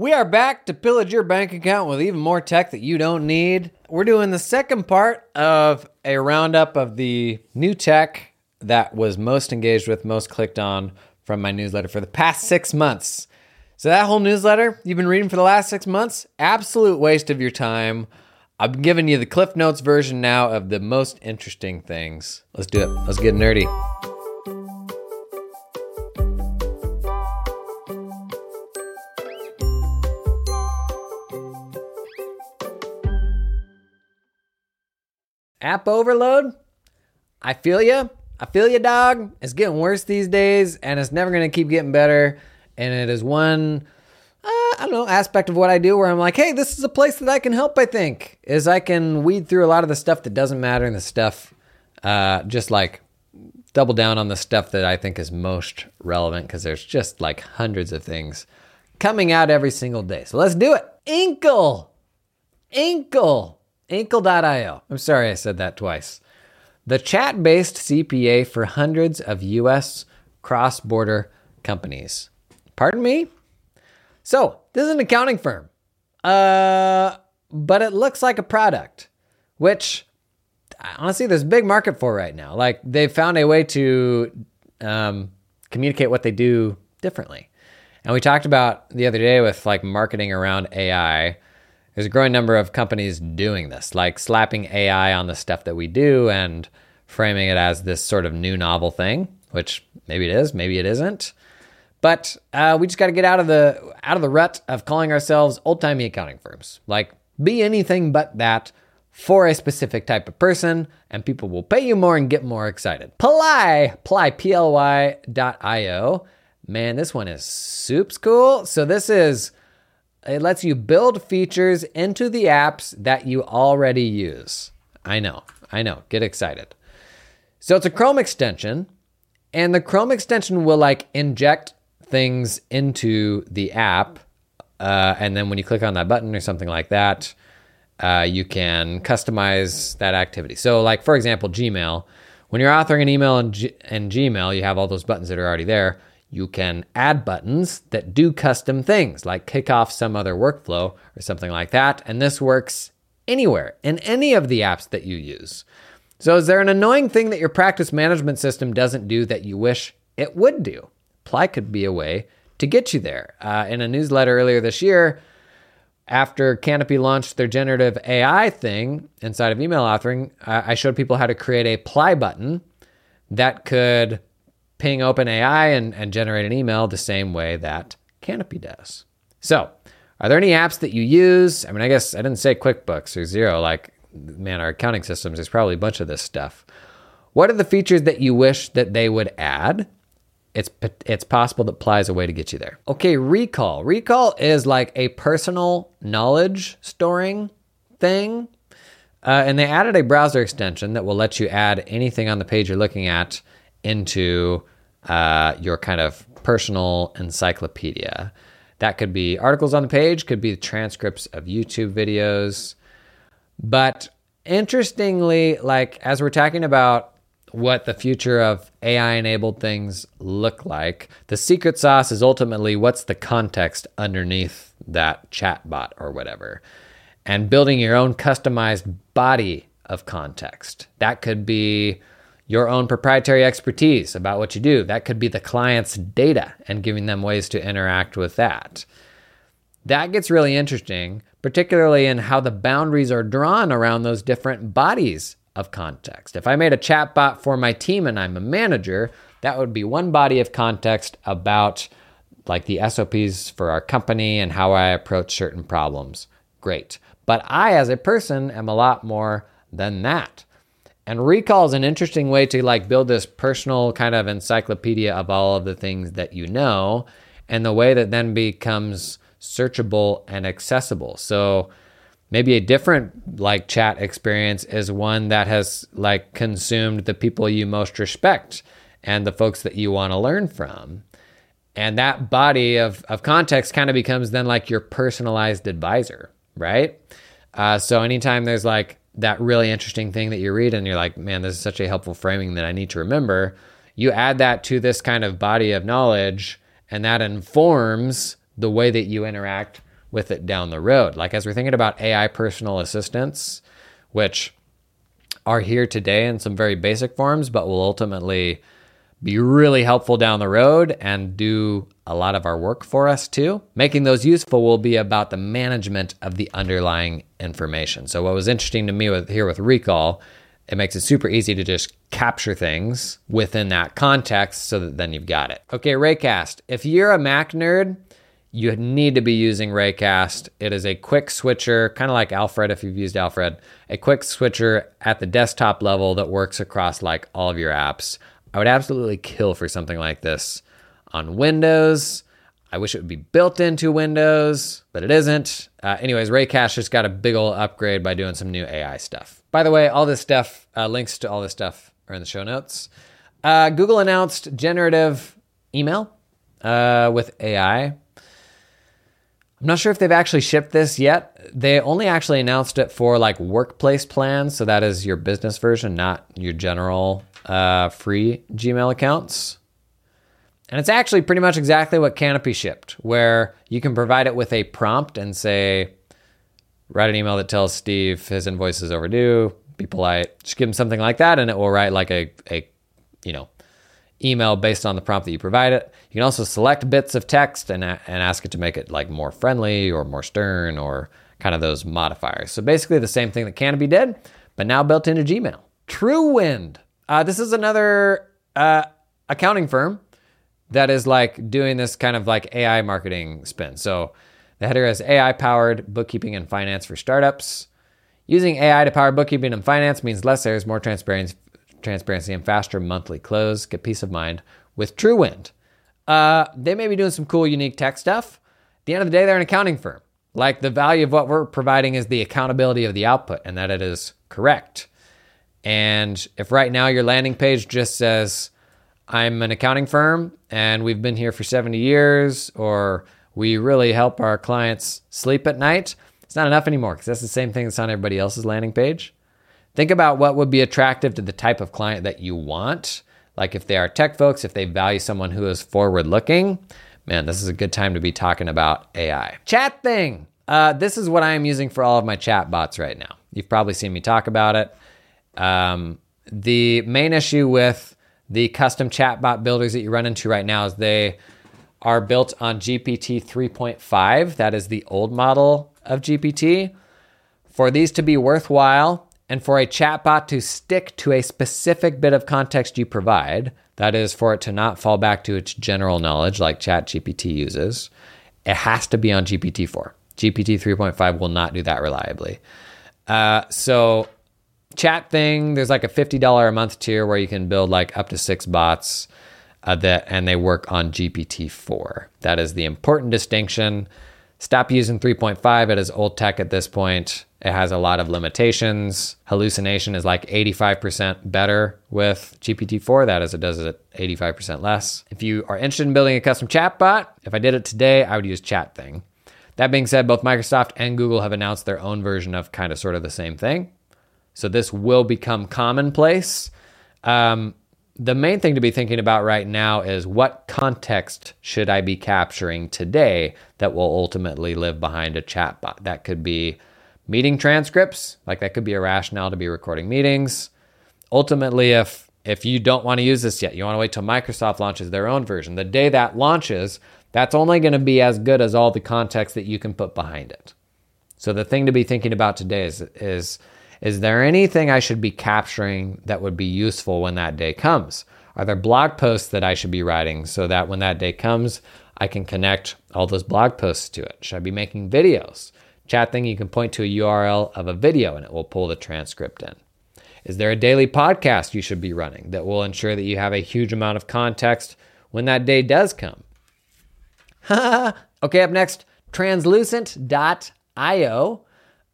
We are back to pillage your bank account with even more tech that you don't need. We're doing the second part of a roundup of the new tech that was most engaged with, most clicked on from my newsletter for the past 6 months. So that whole newsletter you've been reading for the last 6 months, absolute waste of your time. I'm giving you the Cliff Notes version now of the most interesting things. Let's do it. Let's get nerdy. App overload? I feel you. I feel you, dog. It's getting worse these days, and it's never going to keep getting better. And it is one, aspect of what I do where I'm like, hey, this is a place that I can help, I think, is I can weed through a lot of the stuff that doesn't matter and the stuff, just like double down on the stuff that I think is most relevant because there's just like hundreds of things coming out every single day. So let's do it. Inkle.io. I'm sorry I said that twice. The chat-based CPA for hundreds of U.S. cross-border companies. Pardon me? So, this is an accounting firm, but it looks like a product, which honestly there's a big market for right now. Like they've found a way to communicate what they do differently. And we talked about the other day with like marketing around AI. There's a growing number of companies doing this, like slapping AI on the stuff that we do and framing it as this sort of new novel thing, which maybe it is, maybe it isn't. But we just got to get out of the rut of calling ourselves old-timey accounting firms. Like, be anything but that for a specific type of person, and people will pay you more and get more excited. Ply, Ply.io. Man, this one is soups cool. So it lets you build features into the apps that you already use. I know, get excited. So it's a Chrome extension, and the Chrome extension will like inject things into the app, and then when you click on that button or something like that, you can customize that activity. So like, for example, Gmail, when you're authoring an email in Gmail, you have all those buttons that are already there. You can add buttons that do custom things, like kick off some other workflow or something like that, and this works anywhere, in any of the apps that you use. So is there an annoying thing that your practice management system doesn't do that you wish it would do? Ply could be a way to get you there. In a newsletter earlier this year, after Canopy launched their generative AI thing inside of email authoring, I showed people how to create a Ply button that could ping OpenAI and generate an email the same way that Canopy does. So are there any apps that you use? I mean, I guess I didn't say QuickBooks or Xero. Like, man, our accounting systems, there's probably a bunch of this stuff. What are the features that you wish that they would add? It's possible that Ply is a way to get you there. Okay, Recall. Recall is like a personal knowledge storing thing. And they added a browser extension that will let you add anything on the page you're looking at into your kind of personal encyclopedia. That could be articles on the page, could be transcripts of YouTube videos. But interestingly, like as we're talking about what the future of AI-enabled things look like, the secret sauce is ultimately what's the context underneath that chatbot or whatever, and building your own customized body of context. That could be your own proprietary expertise about what you do. That could be the client's data and giving them ways to interact with that. That gets really interesting, particularly in how the boundaries are drawn around those different bodies of context. If I made a chatbot for my team and I'm a manager, that would be one body of context about like the SOPs for our company and how I approach certain problems. Great. But I, as a person, am a lot more than that. And Recall is an interesting way to like build this personal kind of encyclopedia of all of the things that you know, and the way that then becomes searchable and accessible. So maybe a different like chat experience is one that has like consumed the people you most respect and the folks that you want to learn from. And that body of context kind of becomes then like your personalized advisor, right? So anytime there's like that really interesting thing that you read and you're like, man, this is such a helpful framing that I need to remember, you add that to this kind of body of knowledge, and that informs the way that you interact with it down the road. Like as we're thinking about AI personal assistants, which are here today in some very basic forms, but will ultimately be really helpful down the road and do a lot of our work for us too. Making those useful will be about the management of the underlying information. So what was interesting to me with Recall, it makes it super easy to just capture things within that context so that then you've got it. Okay, Raycast. If you're a Mac nerd, you need to be using Raycast. It is a quick switcher, kind of like Alfred if you've used Alfred, a quick switcher at the desktop level that works across like all of your apps. I would absolutely kill for something like this on Windows. I wish it would be built into Windows, but it isn't. Anyways, Raycast just got a big old upgrade by doing some new AI stuff. By the way, all this stuff, links to all this stuff are in the show notes. Google announced generative email with AI. I'm not sure if they've actually shipped this yet. They only actually announced it for like workplace plans. So that is your business version, not your general free Gmail accounts. And it's actually pretty much exactly what Canopy shipped, where you can provide it with a prompt and say, write an email that tells Steve his invoice is overdue, be polite, just give him something like that. And it will write like a email based on the prompt that you provide it. You can also select bits of text and ask it to make it like more friendly or more stern or kind of those modifiers. So basically the same thing that Canopy did, but now built into Gmail. Truewind. This is another accounting firm that is like doing this kind of like AI marketing spin. So the header is AI powered bookkeeping and finance for startups. Using AI to power bookkeeping and finance means less errors, more transparency and faster monthly close. Get peace of mind with Truewind. They may be doing some cool, unique tech stuff. At the end of the day, they're an accounting firm. Like the value of what we're providing is the accountability of the output and that it is correct. And if right now your landing page just says, I'm an accounting firm and we've been here for 70 years, or we really help our clients sleep at night, it's not enough anymore because that's the same thing that's on everybody else's landing page. Think about what would be attractive to the type of client that you want. Like if they are tech folks, if they value someone who is forward looking, man, this is a good time to be talking about AI. ChatThing. This is what I am using for all of my chat bots right now. You've probably seen me talk about it. The main issue with the custom chatbot builders that you run into right now is they are built on GPT 3.5. That is the old model of GPT. For these to be worthwhile and for a chatbot to stick to a specific bit of context you provide, that is for it to not fall back to its general knowledge like ChatGPT uses, it has to be on GPT-4. GPT 3.5 will not do that reliably. So ChatThing, there's like a $50 a month tier where you can build like up to 6 bots and they work on GPT-4. That is the important distinction. Stop using 3.5. It is old tech at this point. It has a lot of limitations. Hallucination is like 85% better with GPT-4. That is, it does it at 85% less. If you are interested in building a custom chatbot, if I did it today, I would use ChatThing. That being said, both Microsoft and Google have announced their own version of kind of sort of the same thing. So this will become commonplace. The main thing to be thinking about right now is what context should I be capturing today that will ultimately live behind a chatbot? That could be meeting transcripts. Like that could be a rationale to be recording meetings. Ultimately, if you don't want to use this yet, you want to wait till Microsoft launches their own version. The day that launches, that's only going to be as good as all the context that you can put behind it. So the thing to be thinking about today is there anything I should be capturing that would be useful when that day comes? Are there blog posts that I should be writing so that when that day comes, I can connect all those blog posts to it? Should I be making videos? ChatThing, you can point to a URL of a video and it will pull the transcript in. Is there a daily podcast you should be running that will ensure that you have a huge amount of context when that day does come? Okay, up next, translucent.io.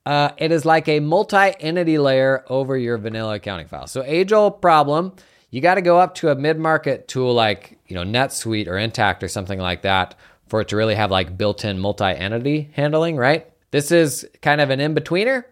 It is like a multi-entity layer over your vanilla accounting file. So age-old problem, you got to go up to a mid-market tool like, NetSuite or Intacct or something like that for it to really have like built-in multi-entity handling, right? This is kind of an in-betweener.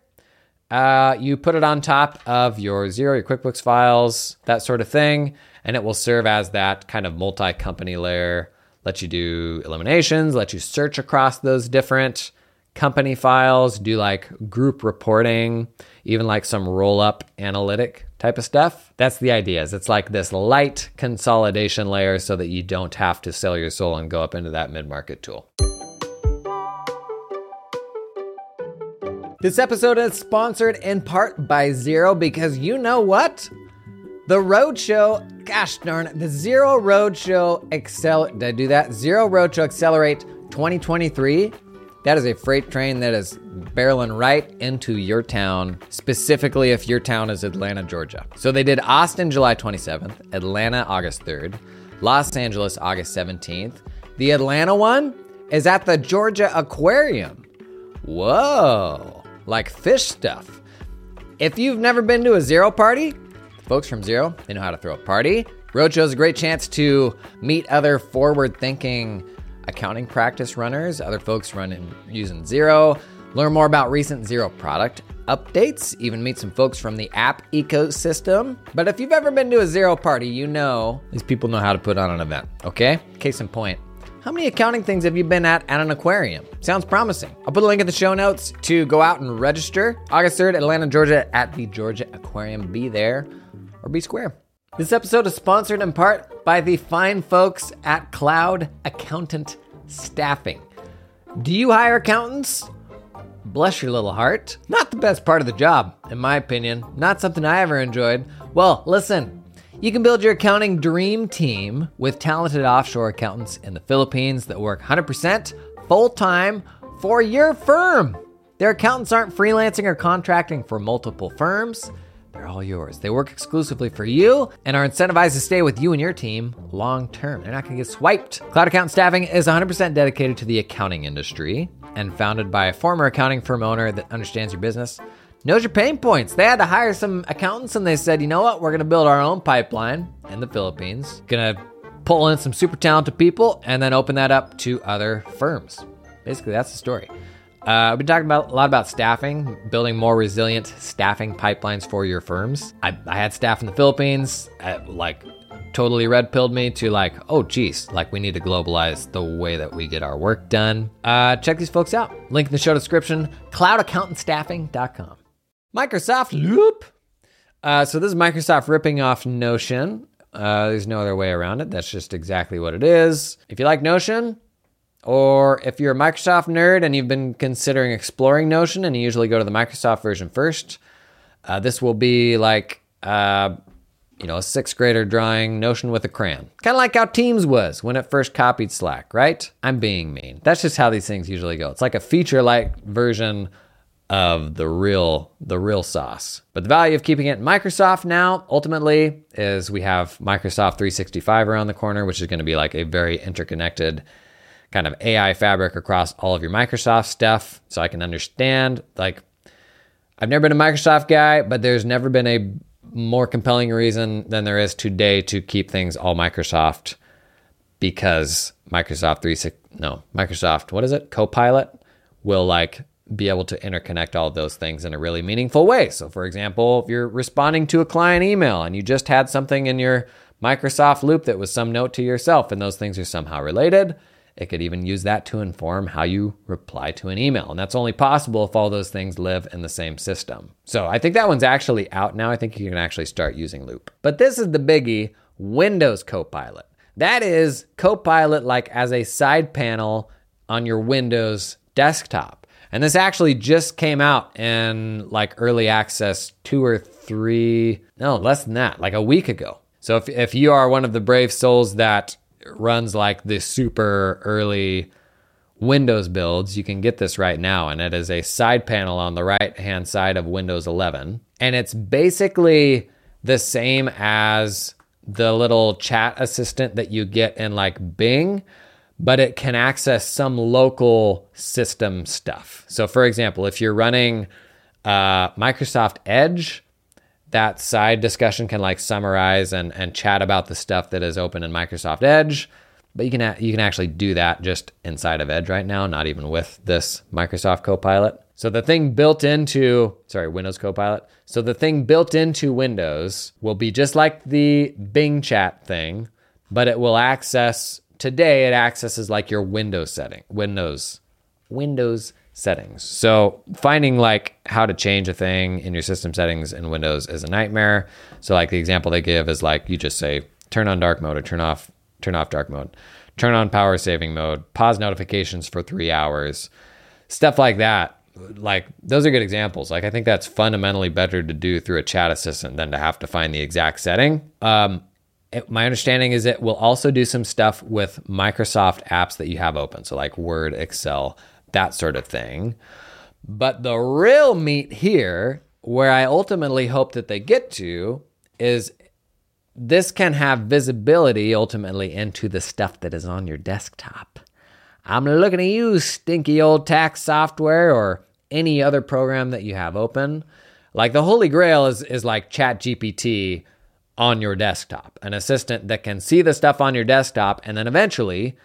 You put it on top of your Xero, your QuickBooks files, that sort of thing, and it will serve as that kind of multi-company layer, let you do eliminations, let you search across those different company files, do like group reporting, even like some roll-up analytic type of stuff. That's the idea. It's like this light consolidation layer so that you don't have to sell your soul and go up into that mid-market tool. This episode is sponsored in part by Xero, because you know what? The Roadshow, gosh darn it, the Xero Roadshow Accelerate, did I do that? Xero Roadshow Accelerate 2023. That is a freight train that is barreling right into your town, specifically if your town is Atlanta, Georgia. So they did Austin, July 27th, Atlanta, August 3rd, Los Angeles, August 17th. The Atlanta one is at the Georgia Aquarium. Whoa, like fish stuff. If you've never been to a Xero party, folks from Xero, they know how to throw a party. Roadshow is a great chance to meet other forward-thinking accounting practice runners, other folks using Xero, learn more about recent Xero product updates, even meet some folks from the app ecosystem. But if you've ever been to a Xero party, you know these people know how to put on an event, okay? Case in point, how many accounting things have you been at an aquarium? Sounds promising. I'll put a link in the show notes to go out and register. August 3rd, Atlanta, Georgia at the Georgia Aquarium. Be there or be square. This episode is sponsored in part by the fine folks at Cloud Accountant Staffing. Do you hire accountants? Bless your little heart. Not the best part of the job, in my opinion. Not something I ever enjoyed. Well, listen, you can build your accounting dream team with talented offshore accountants in the Philippines that work 100% full-time for your firm. Their accountants aren't freelancing or contracting for multiple firms. They're all yours. They work exclusively for you and are incentivized to stay with you and your team long-term. They're not gonna get swiped. Cloud Accountant Staffing is 100% dedicated to the accounting industry and founded by a former accounting firm owner that understands your business, knows your pain points. They had to hire some accountants and they said, you know what? We're gonna build our own pipeline in the Philippines. Gonna pull in some super talented people and then open that up to other firms. Basically, that's the story. I've been talking a lot about staffing, building more resilient staffing pipelines for your firms. I had staff in the Philippines, totally red-pilled me to we need to globalize the way that we get our work done. Check these folks out. Link in the show description, cloudaccountantstaffing.com. Microsoft Loop. So this is Microsoft ripping off Notion. There's no other way around it. That's just exactly what it is. If you like Notion, or if you're a Microsoft nerd and you've been considering exploring Notion and you usually go to the Microsoft version first, this will be a sixth grader drawing Notion with a crayon. Kind of like how Teams was when it first copied Slack, right? I'm being mean. That's just how these things usually go. It's like a feature-like version of the real sauce. But the value of keeping it in Microsoft now, ultimately, is we have Microsoft 365 around the corner, which is going to be like a very interconnected kind of AI fabric across all of your Microsoft stuff. So I can understand, I've never been a Microsoft guy, but there's never been a more compelling reason than there is today to keep things all Microsoft, because Copilot will be able to interconnect all of those things in a really meaningful way. So for example, if you're responding to a client email and you just had something in your Microsoft Loop that was some note to yourself and those things are somehow related, it could even use that to inform how you reply to an email. And that's only possible if all those things live in the same system. So I think that one's actually out now. I think you can actually start using Loop. But this is the biggie, Windows Copilot. That is Copilot as a side panel on your Windows desktop. And this actually just came out in early access 2 or 3, no, less than that, a week ago. So if you are one of the brave souls that runs the super early Windows builds, you can get this right now. And it is a side panel on the right-hand side of Windows 11. And it's basically the same as the little chat assistant that you get in Bing, but it can access some local system stuff. So for example, if you're running Microsoft Edge, that side discussion can summarize and chat about the stuff that is open in Microsoft Edge, but you can actually do that just inside of Edge right now, not even with this Microsoft Copilot. So the thing built into, Windows Copilot. So the thing built into Windows will be just like the Bing chat thing, but it will access, today it accesses your Windows setting, Windows settings. So finding like how to change a thing in your system settings in Windows is a nightmare. So like the example they give is like, you just say, turn on dark mode or turn off dark mode, turn on power saving mode, pause notifications for 3 hours, stuff like that. Like those are good examples. Like I think that's fundamentally better to do through a chat assistant than to have to find the exact setting. My understanding is it will also do some stuff with Microsoft apps that you have open. So like Word, Excel, that sort of thing. But the real meat here, where I ultimately hope that they get to, is this can have visibility ultimately into the stuff that is on your desktop. I'm looking at you, stinky old tax software, or any other program that you have open. Like the holy grail is like ChatGPT on your desktop, an assistant that can see the stuff on your desktop and then eventually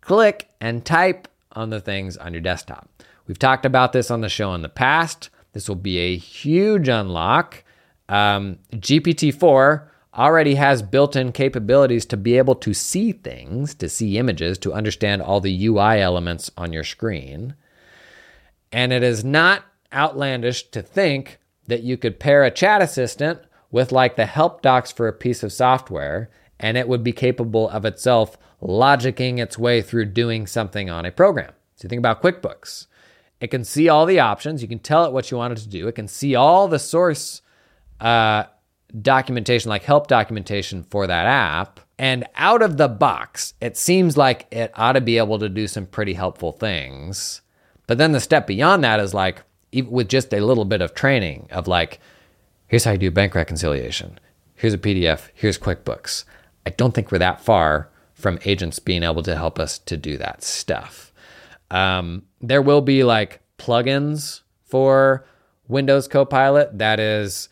click and type on the things on your desktop. We've talked about this on the show in the past. This will be a huge unlock. GPT-4 already has built-in capabilities to be able to see things, to see images, to understand all the UI elements on your screen. And it is not outlandish to think that you could pair a chat assistant with like the help docs for a piece of software, and it would be capable of itself logicking its way through doing something on a program. So you think about QuickBooks. It can see all the options. You can tell it what you want it to do. It can see all the source documentation, like help documentation for that app. And out of the box, it seems like it ought to be able to do some pretty helpful things. But then the step beyond that is like, even with just a little bit of training of like, here's how you do bank reconciliation. Here's a PDF. Here's QuickBooks. I don't think we're that far from agents being able to help us to do that stuff. There will be like plugins for Windows Copilot that is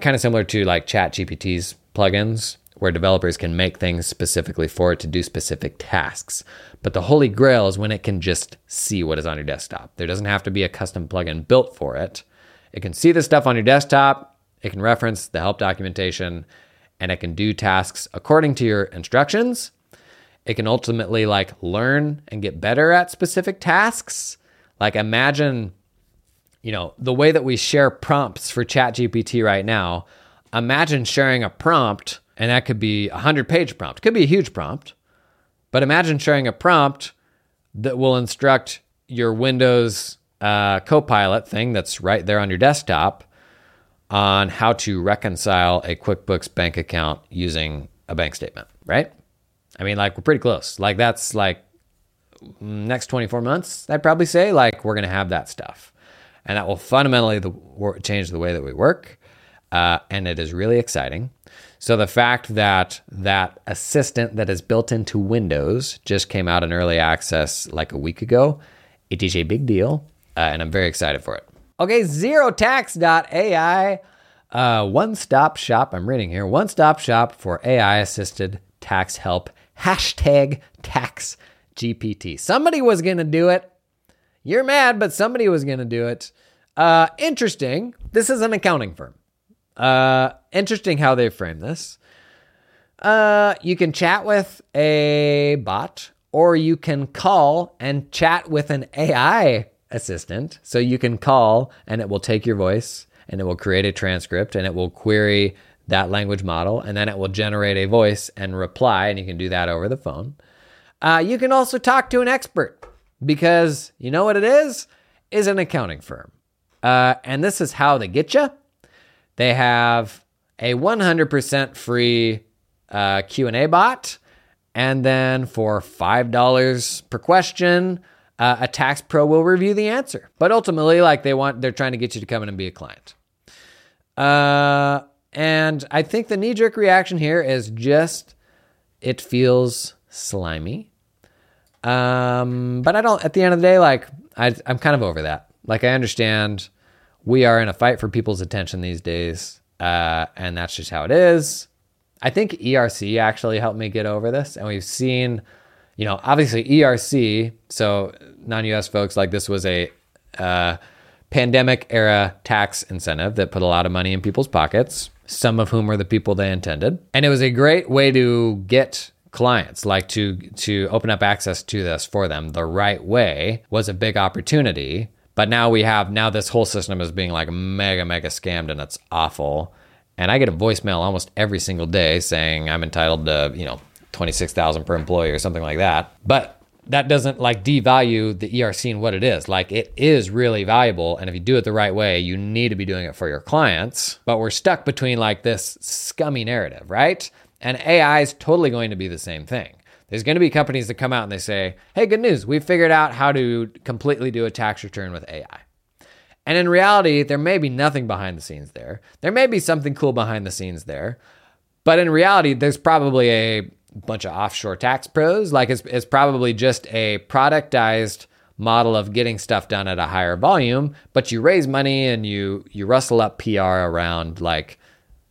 kind of similar to like ChatGPT's plugins, where developers can make things specifically for it to do specific tasks. But the holy grail is when it can just see what is on your desktop. There doesn't have to be a custom plugin built for it. It can see the stuff on your desktop, it can reference the help documentation, and it can do tasks according to your instructions. It can ultimately like learn and get better at specific tasks. Like imagine, you know, the way that we share prompts for ChatGPT right now, imagine sharing a prompt, and that could be a 100-page prompt, it could be a huge prompt, but imagine sharing a prompt that will instruct your Windows Copilot thing that's right there on your desktop on how to reconcile a QuickBooks bank account using a bank statement, right? I mean, like, we're pretty close. Like, that's like next 24 months, I'd probably say, like, we're going to have that stuff. And that will fundamentally change the way that we work. And it is really exciting. So the fact that that assistant that is built into Windows just came out in early access like a week ago, it is a big deal. And I'm very excited for it. Okay, XeroTax.ai, one-stop shop. I'm reading here. One-stop shop for AI-assisted tax help. Hashtag tax GPT. Somebody was going to do it. You're mad, but somebody was going to do it. Interesting. This is an accounting firm. Interesting how they frame this. You can chat with a bot, or you can call and chat with an AI assistant. So you can call and it will take your voice and it will create a transcript and it will query that language model and then it will generate a voice and reply, and you can do that over the phone. You can also talk to an expert, because you know what it is an accounting firm. And this is how they get you. They have a 100% free Q&A bot, and then for $5 per question, a tax pro will review the answer. But ultimately, like, they're trying to get you to come in and be a client. And I think the knee-jerk reaction here is just, it feels slimy. But I don't, at the end of the day, like, I'm kind of over that. Like, I understand we are in a fight for people's attention these days. And that's just how it is. I think ERC actually helped me get over this. And we've seen, you know, obviously ERC, so non-US folks, like, this was a pandemic era tax incentive that put a lot of money in people's pockets, some of whom are the people they intended. And it was a great way to get clients, like to open up access to this for them the right way was a big opportunity. But now this whole system is being like mega scammed, and it's awful. And I get a voicemail almost every single day saying I'm entitled to, $26,000 per employee or something like that. But that doesn't like devalue the ERC and what it is. Like, it is really valuable. And if you do it the right way, you need to be doing it for your clients. But we're stuck between like this scummy narrative, right? And AI is totally going to be the same thing. There's going to be companies that come out and they say, hey, good news, we figured out how to completely do a tax return with AI. And in reality, there may be nothing behind the scenes there. There may be something cool behind the scenes there. But in reality, there's probably a bunch of offshore tax pros. Like, it's probably just a productized model of getting stuff done at a higher volume, but you raise money and you rustle up PR around like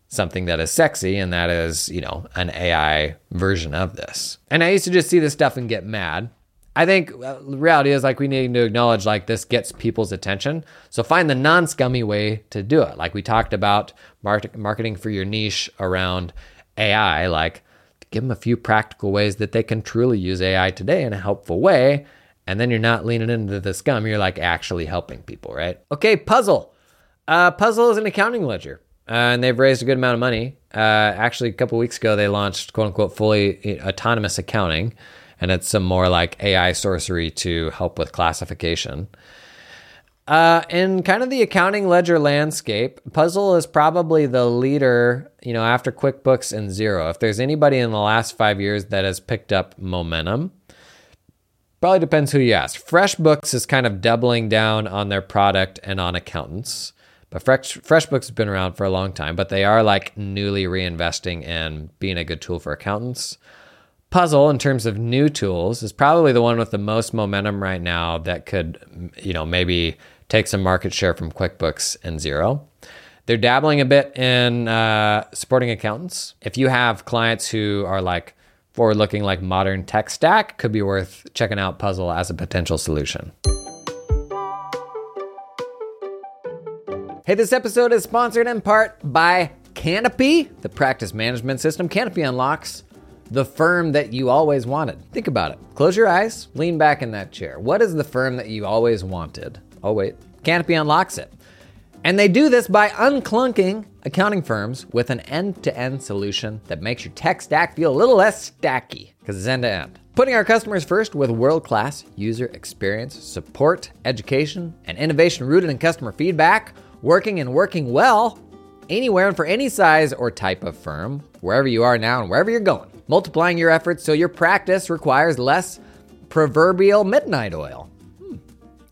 something that is sexy, and that is, an AI version of this. And I used to just see this stuff and get mad. I think the reality is, like, we need to acknowledge like this gets people's attention. So find the non-scummy way to do it. Like we talked about marketing for your niche around AI, like give them a few practical ways that they can truly use AI today in a helpful way. And then you're not leaning into the scum. You're like actually helping people, right? Okay, Puzzle. Puzzle is an accounting ledger, and they've raised a good amount of money. Actually, a couple of weeks ago, they launched quote unquote fully autonomous accounting. And it's some more like AI sorcery to help with classification. In kind of the accounting ledger landscape, Puzzle is probably the leader, after QuickBooks and Xero. If there's anybody in the last 5 years that has picked up momentum, probably depends who you ask. FreshBooks is kind of doubling down on their product and on accountants. But FreshBooks has been around for a long time, but they are like newly reinvesting in being a good tool for accountants. Puzzle, in terms of new tools, is probably the one with the most momentum right now that could, maybe take some market share from QuickBooks and Xero. They're dabbling a bit in supporting accountants. If you have clients who are like forward-looking, like modern tech stack, could be worth checking out Puzzle as a potential solution. Hey, this episode is sponsored in part by Canopy, the practice management system. Canopy unlocks the firm that you always wanted. Think about it. Close your eyes, lean back in that chair. What is the firm that you always wanted? Oh wait, Canopy unlocks it. And they do this by unclunking accounting firms with an end-to-end solution that makes your tech stack feel a little less stacky, because it's end-to-end. Putting our customers first with world-class user experience, support, education, and innovation rooted in customer feedback, working well, anywhere and for any size or type of firm, wherever you are now and wherever you're going. Multiplying your efforts so your practice requires less proverbial midnight oil.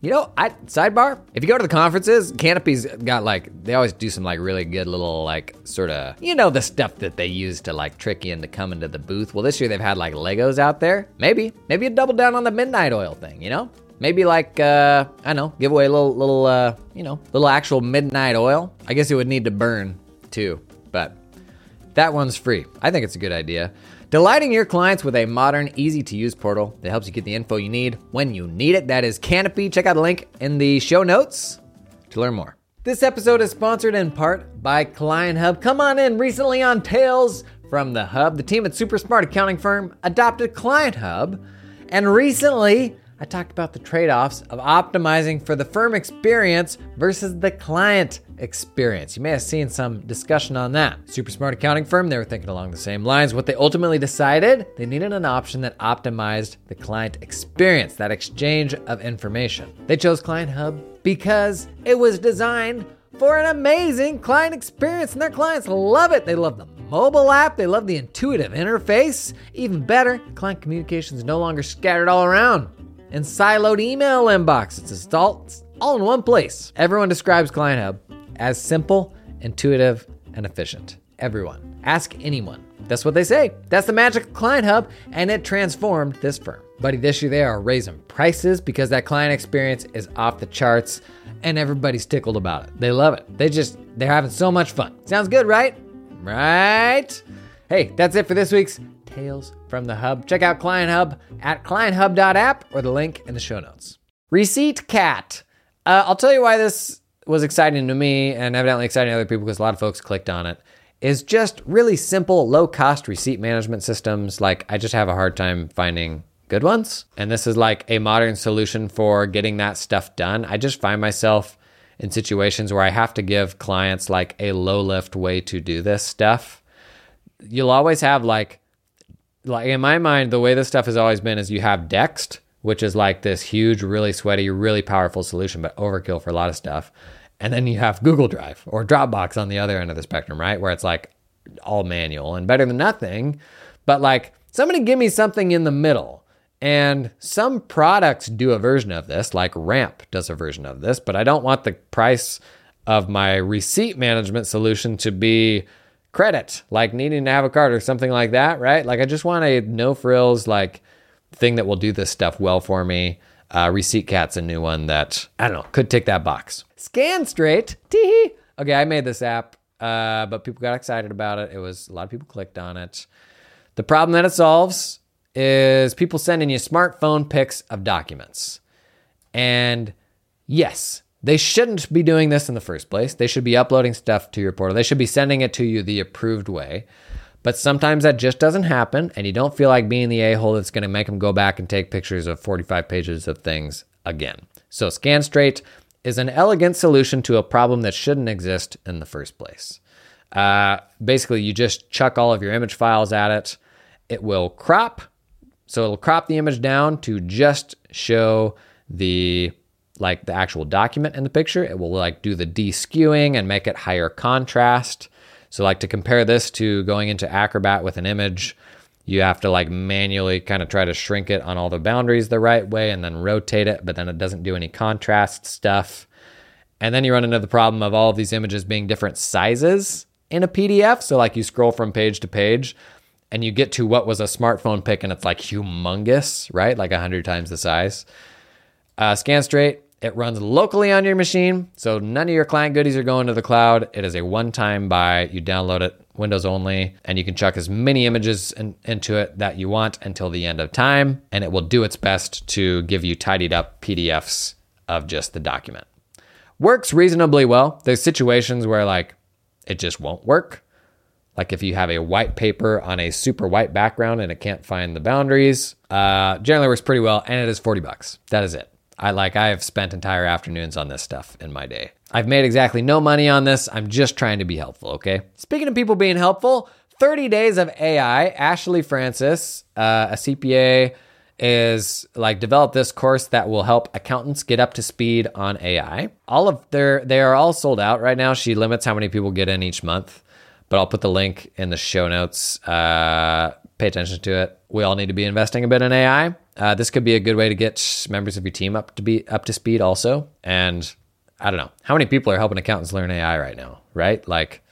Sidebar, if you go to the conferences, Canopy's got they always do some really good little sorta, the stuff that they use to trick you into coming to the booth. Well, this year they've had Legos out there. Maybe you double down on the midnight oil thing, Maybe give away a little actual midnight oil. I guess it would need to burn too, but that one's free. I think it's a good idea. Delighting your clients with a modern, easy-to-use portal that helps you get the info you need when you need it. That is Canopy. Check out the link in the show notes to learn more. This episode is sponsored in part by Client Hub. Come on in. Recently on Tales from the Hub, the team at Super Smart Accounting Firm adopted Client Hub, and recently I talked about the trade-offs of optimizing for the firm experience versus the client experience. You may have seen some discussion on that. Super Smart Accounting Firm, they were thinking along the same lines. What they ultimately decided, they needed an option that optimized the client experience, that exchange of information. They chose Client Hub because it was designed for an amazing client experience, and their clients love it. They love the mobile app. They love the intuitive interface. Even better, client communication is no longer scattered all around and siloed email inbox. It's all in one place. Everyone describes Client Hub as simple, intuitive, and efficient. Everyone. Ask anyone. That's what they say. That's the magic of Client Hub, and it transformed this firm. Buddy, this year they are raising prices because that client experience is off the charts, and everybody's tickled about it. They love it. They're having so much fun. Sounds good, right? Right? Hey, that's it for this week's Tales from the Hub. Check out Client Hub at clienthub.app or the link in the show notes. Receipt Cat. I'll tell you why this was exciting to me and evidently exciting to other people, because a lot of folks clicked on it. is just really simple, low-cost receipt management systems. Like, I just have a hard time finding good ones. And this is like a modern solution for getting that stuff done. I just find myself in situations where I have to give clients like a low-lift way to do this stuff. You'll always have like in my mind, the way this stuff has always been is you have Dext, which is like this huge, really sweaty, really powerful solution, but overkill for a lot of stuff. And then you have Google Drive or Dropbox on the other end of the spectrum, right? Where it's like all manual and better than nothing. But like, somebody give me something in the middle. And some products do a version of this, like Ramp does a version of this, but I don't want the price of my receipt management solution to be credit, like needing to have a card or something like that, right? Like I just want a no frills, like thing that will do this stuff well for me. Receipt Cat's a new one that, I don't know, could tick that box. ScanStraight, tee-hee. Okay, I made this app, but people got excited about it. It was, a lot of people clicked on it. The problem that it solves is people sending you smartphone pics of documents. And yes, they shouldn't be doing this in the first place. They should be uploading stuff to your portal. They should be sending it to you the approved way. But sometimes that just doesn't happen, and you don't feel like being the a-hole that's going to make them go back and take pictures of 45 pages of things again. So ScanStraight is an elegant solution to a problem that shouldn't exist in the first place. Basically, you just chuck all of your image files at it. It will crop. So it'll crop the image down to just show the actual document in the picture. It will like do the de-skewing and make it higher contrast. So like to compare this to going into Acrobat with an image, you have to like manually kind of try to shrink it on all the boundaries the right way and then rotate it, but then it doesn't do any contrast stuff. And then you run into the problem of all of these images being different sizes in a PDF. So like you scroll from page to page, and you get to what was a smartphone pic, and it's like humongous, right? Like 100 times the size. ScanStraight, it runs locally on your machine, so none of your client goodies are going to the cloud. It is a one-time buy. You download it, Windows only, and you can chuck as many images into it that you want until the end of time, and it will do its best to give you tidied up PDFs of just the document. Works reasonably well. There's situations where like it just won't work. Like if you have a white paper on a super white background and it can't find the boundaries, generally works pretty well. And it is $40. That is it. I have spent entire afternoons on this stuff in my day. I've made exactly no money on this. I'm just trying to be helpful. Okay. Speaking of people being helpful, 30 days of AI, Ashley Francis, a CPA, is like develop this course that will help accountants get up to speed on AI. They are all sold out right now. She limits how many people get in each month. But I'll put the link in the show notes. Pay attention to it. We all need to be investing a bit in AI. This could be a good way to get members of your team up to speed also. And I don't know how many people are helping accountants learn AI right now, right? Like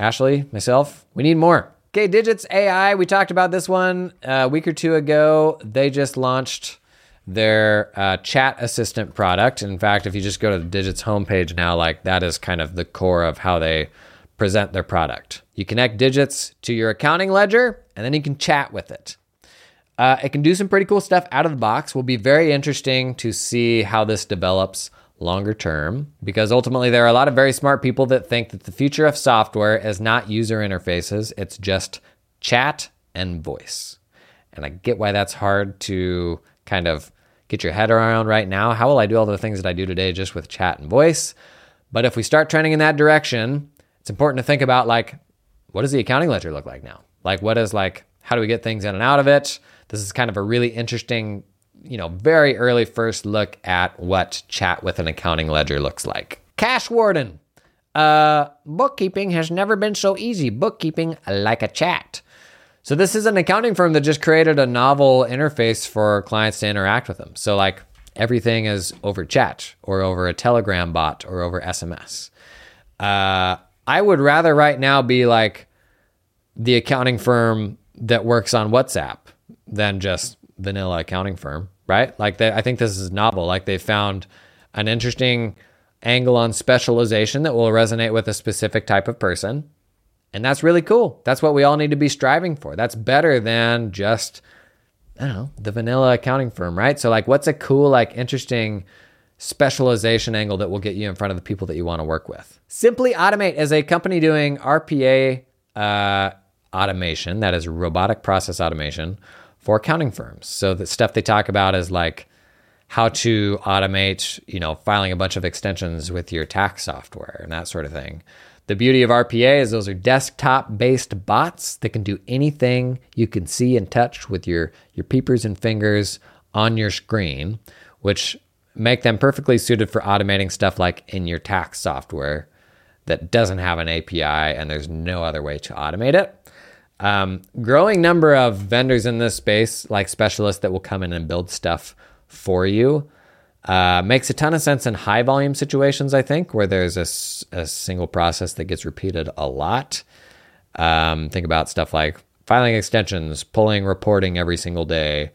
Ashley, myself, we need more. Okay, Digits AI, we talked about this one a week or two ago. They just launched their chat assistant product. In fact, if you just go to the Digits homepage now, like that is kind of the core of how they present their product. You connect Digits to your accounting ledger, and then you can chat with it. It can do some pretty cool stuff out of the box. Will be very interesting to see how this develops longer term, because ultimately there are a lot of very smart people that think that the future of software is not user interfaces. It's just chat and voice. And I get why that's hard to kind of get your head around right now. How will I do all the things that I do today just with chat and voice? But if we start trending in that direction, it's important to think about like, what does the accounting ledger look like now? Like what is like, how do we get things in and out of it? This is kind of a really interesting, very early first look at what chat with an accounting ledger looks like. Cash Warden, bookkeeping has never been so easy. Bookkeeping like a chat. So this is an accounting firm that just created a novel interface for clients to interact with them. So like everything is over chat or over a Telegram bot or over SMS. I would rather right now be like the accounting firm that works on WhatsApp than just vanilla accounting firm, right? Like I think this is novel. Like they found an interesting angle on specialization that will resonate with a specific type of person. And that's really cool. That's what we all need to be striving for. That's better than just, the vanilla accounting firm, right? So like what's a cool, like interesting specialization angle that will get you in front of the people that you want to work with. Simply Automate is a company doing RPA automation, that is robotic process automation, for accounting firms. So the stuff they talk about is like how to automate, filing a bunch of extensions with your tax software and that sort of thing. The beauty of RPA is those are desktop-based bots that can do anything you can see and touch with your peepers and fingers on your screen, which make them perfectly suited for automating stuff like in your tax software that doesn't have an API and there's no other way to automate it. Growing number of vendors in this space, like specialists that will come in and build stuff for you, makes a ton of sense in high volume situations, I think, where there's a single process that gets repeated a lot. Think about stuff like filing extensions, pulling reporting every single day,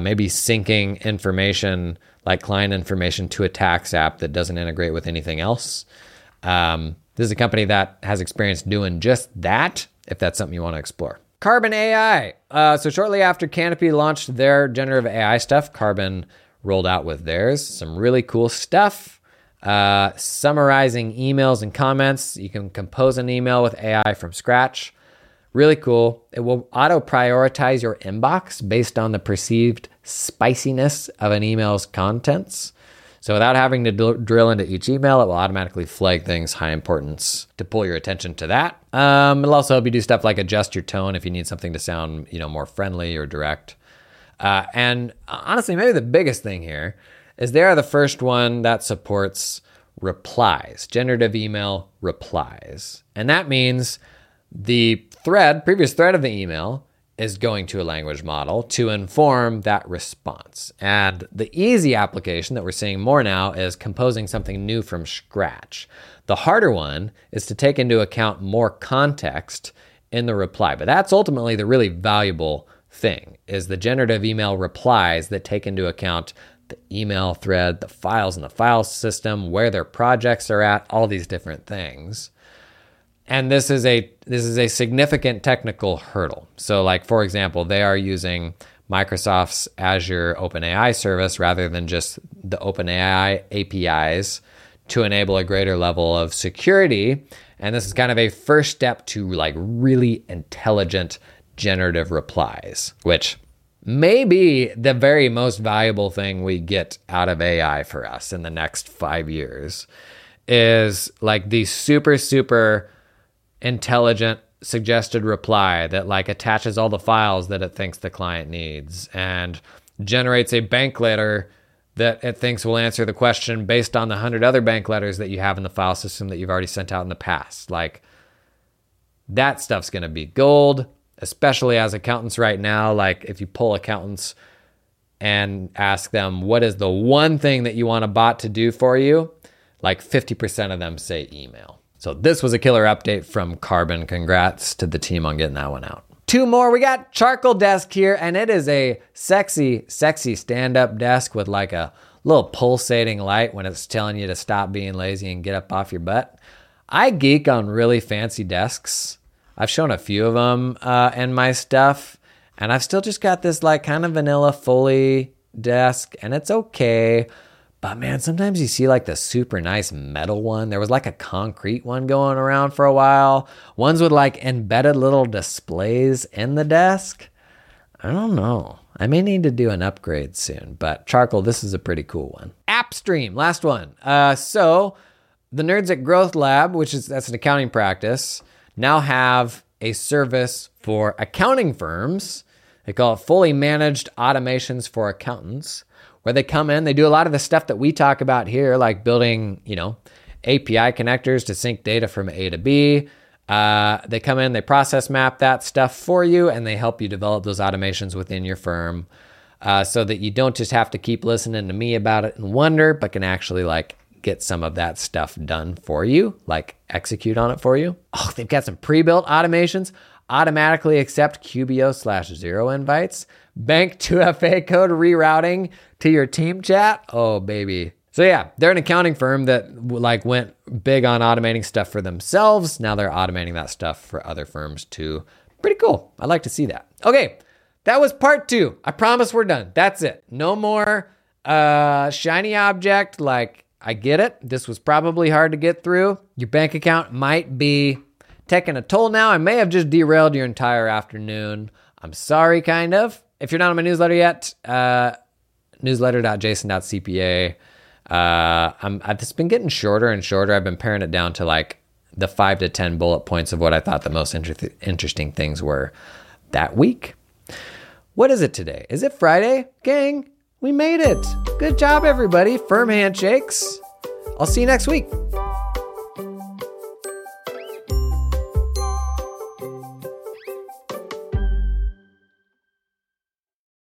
maybe syncing information like client information to a tax app that doesn't integrate with anything else. This is a company that has experience doing just that, if that's something you want to explore. Karbon AI. So shortly after Canopy launched their generative AI stuff, Karbon rolled out with theirs. Some really cool stuff. Summarizing emails and comments. You can compose an email with AI from scratch. Really cool. It will auto-prioritize your inbox based on the perceived spiciness of an email's contents. So without having to drill into each email, it will automatically flag things high importance to pull your attention to that. It'll also help you do stuff like adjust your tone if you need something to sound, more friendly or direct. And honestly, maybe the biggest thing here is they are the first one that supports replies, generative email replies. And that means the previous thread of the email is going to a language model to inform that response. And the easy application that we're seeing more now is composing something new from scratch. The harder one is to take into account more context in the reply. But that's ultimately the really valuable thing is the generative email replies that take into account the email thread, the files in the file system, where their projects are at, all these different things. And this is a significant technical hurdle. So like, for example, they are using Microsoft's Azure OpenAI service rather than just the OpenAI APIs to enable a greater level of security. And this is kind of a first step to like really intelligent generative replies, which may be the very most valuable thing we get out of AI for us in the next 5 years, is like the super, super intelligent suggested reply that like attaches all the files that it thinks the client needs and generates a bank letter that it thinks will answer the question based on the 100 other bank letters that you have in the file system that you've already sent out in the past. Like that stuff's going to be gold. Especially as accountants right now, like if you pull accountants and ask them, what is the one thing that you want a bot to do for you? Like 50% of them say email. So this was a killer update from Karbon. Congrats to the team on getting that one out. Two more. We got Charcoal Desk here, and it is a sexy, sexy stand-up desk with like a little pulsating light when it's telling you to stop being lazy and get up off your butt. I geek on really fancy desks. I've shown a few of them in my stuff, and I've still just got this like kind of vanilla Foley desk, and it's okay. But man, sometimes you see like the super nice metal one. There was like a concrete one going around for a while. Ones with like embedded little displays in the desk. I don't know. I may need to do an upgrade soon, but Charcoal, this is a pretty cool one. AppStream, last one. So the nerds at Growth Lab, that's an accounting practice, now have a service for accounting firms. They call it fully managed automations for accountants, where they come in, they do a lot of the stuff that we talk about here, like building, API connectors to sync data from A to B. They come in, they process map that stuff for you, and they help you develop those automations within your firm so that you don't just have to keep listening to me about it and wonder, but can actually like get some of that stuff done for you, like execute on it for you. Oh, they've got some pre-built automations, automatically accept QBO/Xero invites, bank 2FA code rerouting to your team chat. Oh, baby. So yeah, they're an accounting firm that like went big on automating stuff for themselves. Now they're automating that stuff for other firms too. Pretty cool. I'd like to see that. Okay, that was part 2. I promise we're done. That's it. No more Shiny object, like, I get it. This was probably hard to get through. Your bank account might be taking a toll now. I may have just derailed your entire afternoon. I'm sorry, kind of. If you're not on my newsletter yet, newsletter.jason.cpa. I've just been getting shorter and shorter. I've been paring it down to like the 5 to 10 bullet points of what I thought the most interesting things were that week. What is it today? Is it Friday? Gang, we made it. Good job, everybody. Firm handshakes. I'll see you next week.